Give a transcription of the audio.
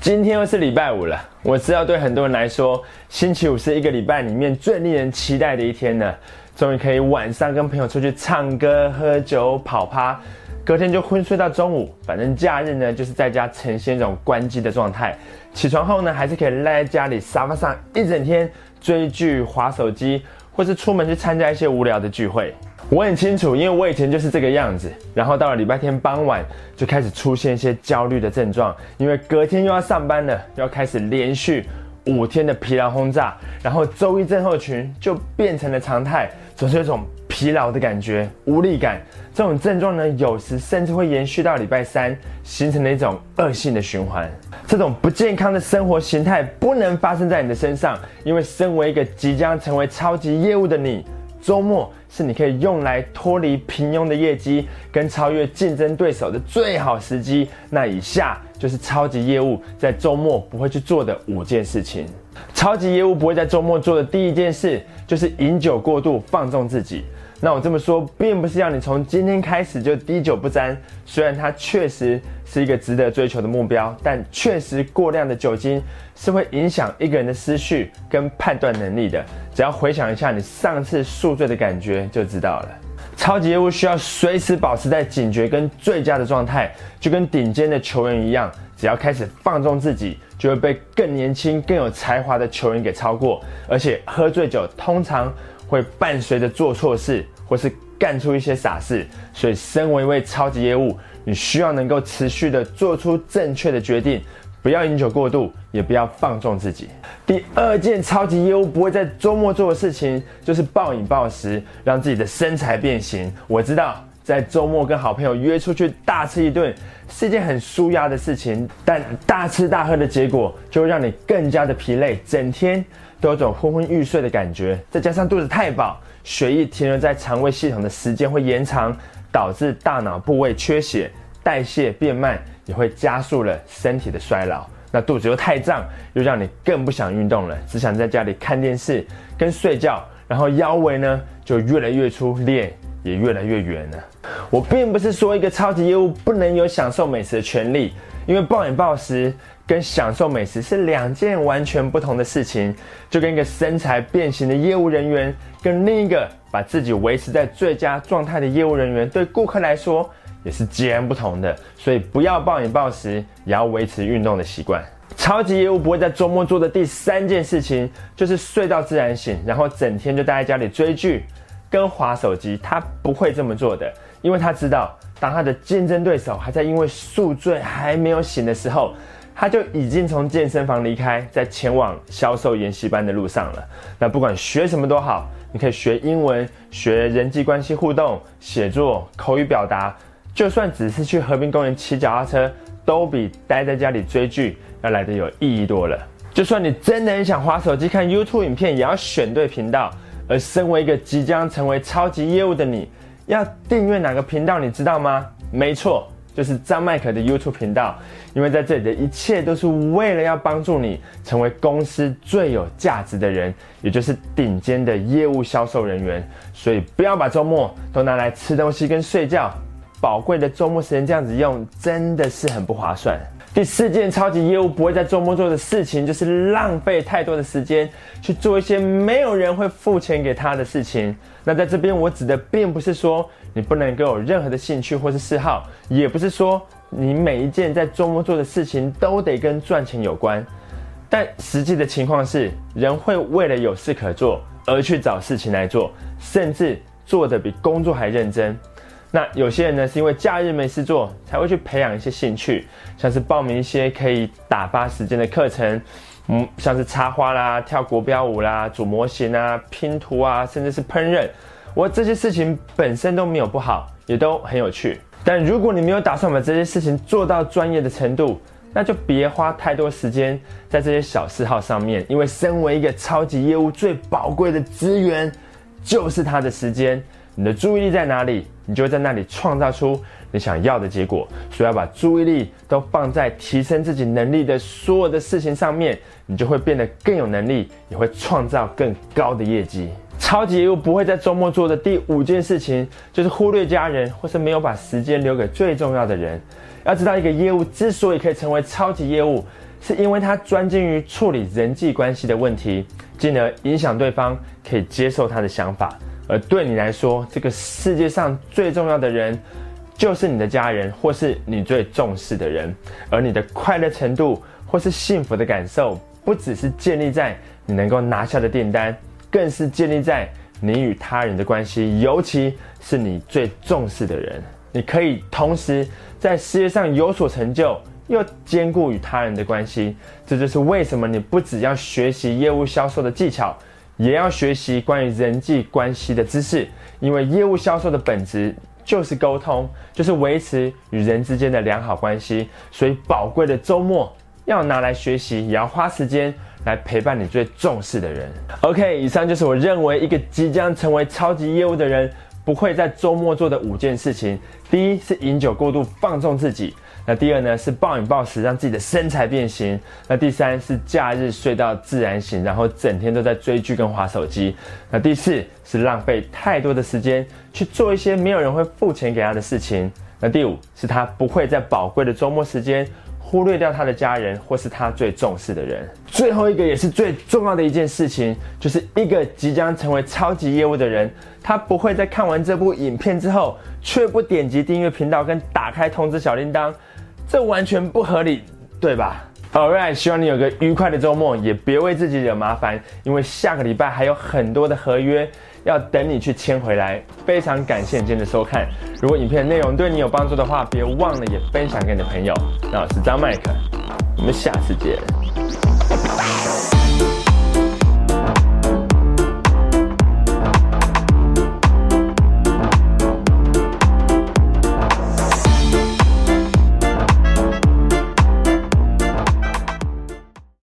今天又是礼拜五了，我知道对很多人来说，星期五是一个礼拜里面最令人期待的一天呢。终于可以晚上跟朋友出去唱歌、喝酒、跑趴，隔天就昏睡到中午。反正假日呢，就是在家呈现一种关机的状态。起床后呢，还是可以赖在家里沙发上一整天追剧、滑手机，或是出门去参加一些无聊的聚会。我很清楚，因为我以前就是这个样子，然后到了礼拜天傍晚就开始出现一些焦虑的症状，因为隔天又要上班了，要开始连续5天的疲劳轰炸，然后周一症候群就变成了常态，总是有一种疲劳的感觉、无力感。这种症状呢，有时甚至会延续到礼拜三，形成了一种恶性的循环。这种不健康的生活形态不能发生在你的身上，因为身为一个即将成为超级业务的你，周末是你可以用来脱离平庸的业绩跟超越竞争对手的最好时机。那以下就是超级业务在周末不会去做的5件事情。超级业务不会在周末做的第一件事，就是饮酒过度，放纵自己。那我这么说，并不是要你从今天开始就滴酒不沾，虽然它确实是一个值得追求的目标，但确实过量的酒精是会影响一个人的思绪跟判断能力的。只要回想一下你上次宿醉的感觉就知道了。超级业务需要随时保持在警觉跟最佳的状态，就跟顶尖的球员一样，只要开始放纵自己，就会被更年轻、更有才华的球员给超过。而且喝醉酒通常会伴随着做错事，或是干出一些傻事，所以身为一位超级业务，你需要能够持续的做出正确的决定，不要饮酒过度，也不要放纵自己。第2件超级业务不会在周末做的事情，就是暴饮暴食，让自己的身材变形。我知道，在周末跟好朋友约出去大吃一顿是一件很舒压的事情，但大吃大喝的结果就会让你更加的疲累，整天都有种昏昏欲睡的感觉。再加上肚子太饱，血液停留在肠胃系统的时间会延长，导致大脑部位缺血，代谢变慢，也会加速了身体的衰老。那肚子又太胀，又让你更不想运动了，只想在家里看电视跟睡觉，然后腰围呢就越来越粗，脸也越来越圆了。我并不是说一个超级业务不能有享受美食的权利，因为暴饮暴食跟享受美食是2件完全不同的事情，就跟一个身材变形的业务人员跟另一个把自己维持在最佳状态的业务人员，对顾客来说也是截然不同的。所以不要暴饮暴食，也要维持运动的习惯。超级业务不会在周末做的第3件事情，就是睡到自然醒，然后整天就待在家里追剧跟滑手机。他不会这么做的，因为他知道，当他的竞争对手还在因为宿醉还没有醒的时候，他就已经从健身房离开，在前往销售研习班的路上了。那不管学什么都好，你可以学英文、学人际关系互动、写作、口语表达，就算只是去河滨公园骑脚踏车，都比待在家里追剧要来得有意义多了。就算你真的很想滑手机看 YouTube 影片，也要选对频道。而身为一个即将成为超级业务的你，要订阅哪个频道你知道吗？没错，就是张麦克的 YouTube 频道，因为在这里的一切都是为了要帮助你成为公司最有价值的人，也就是顶尖的业务销售人员。所以不要把周末都拿来吃东西跟睡觉，宝贵的周末时间这样子用真的是很不划算。第4件超级业务不会在周末做的事情，就是浪费太多的时间去做一些没有人会付钱给他的事情。那在这边我指的并不是说你不能够有任何的兴趣或是嗜好，也不是说你每一件在周末做的事情都得跟赚钱有关，但实际的情况是，人会为了有事可做而去找事情来做，甚至做得比工作还认真。那有些人呢，是因为假日没事做，才会去培养一些兴趣，像是报名一些可以打发时间的课程，像是插花啦、跳国标舞啦、组模型啊、拼图啊，甚至是烹饪。我这些事情本身都没有不好，也都很有趣。但如果你没有打算把这些事情做到专业的程度，那就别花太多时间在这些小嗜好上面，因为身为一个超级业务，最宝贵的资源就是他的时间。你的注意力在哪里，你就会在那里创造出你想要的结果。所以要把注意力都放在提升自己能力的所有的事情上面，你就会变得更有能力，也会创造更高的业绩。超级业务不会在周末做的第5件事情，就是忽略家人，或是没有把时间留给最重要的人。要知道，一个业务之所以可以成为超级业务，是因为他专精于处理人际关系的问题，进而影响对方可以接受他的想法。而对你来说，这个世界上最重要的人就是你的家人，或是你最重视的人。而你的快乐程度或是幸福的感受，不只是建立在你能够拿下的订单，更是建立在你与他人的关系，尤其是你最重视的人。你可以同时在事业上有所成就，又兼顾与他人的关系。这就是为什么你不只要学习业务销售的技巧，也要学习关于人际关系的知识。因为业务销售的本质就是沟通，就是维持与人之间的良好关系。所以宝贵的周末要拿来学习，也要花时间来陪伴你最重视的人。OK， 以上就是我认为一个即将成为超级业务的人不会在周末做的5件事情。第一是饮酒过度，放纵自己。那第二呢是暴饮暴食，让自己的身材变形。那第三是假日睡到自然醒，然后整天都在追剧跟滑手机。那第四是浪费太多的时间去做一些没有人会付钱给他的事情。那第五是他不会在宝贵的周末时间忽略掉他的家人或是他最重视的人。最后一个也是最重要的一件事情，就是一个即将成为超级业务的人，他不会在看完这部影片之后却不点击订阅频道跟打开通知小铃铛。这完全不合理，对吧？ Alright， 希望你有个愉快的周末，也别为自己惹麻烦，因为下个礼拜还有很多的合约要等你去签回来。非常感谢你今天的收看，如果影片内容对你有帮助的话，别忘了也分享给你的朋友。那我是张麦克，我们下次见。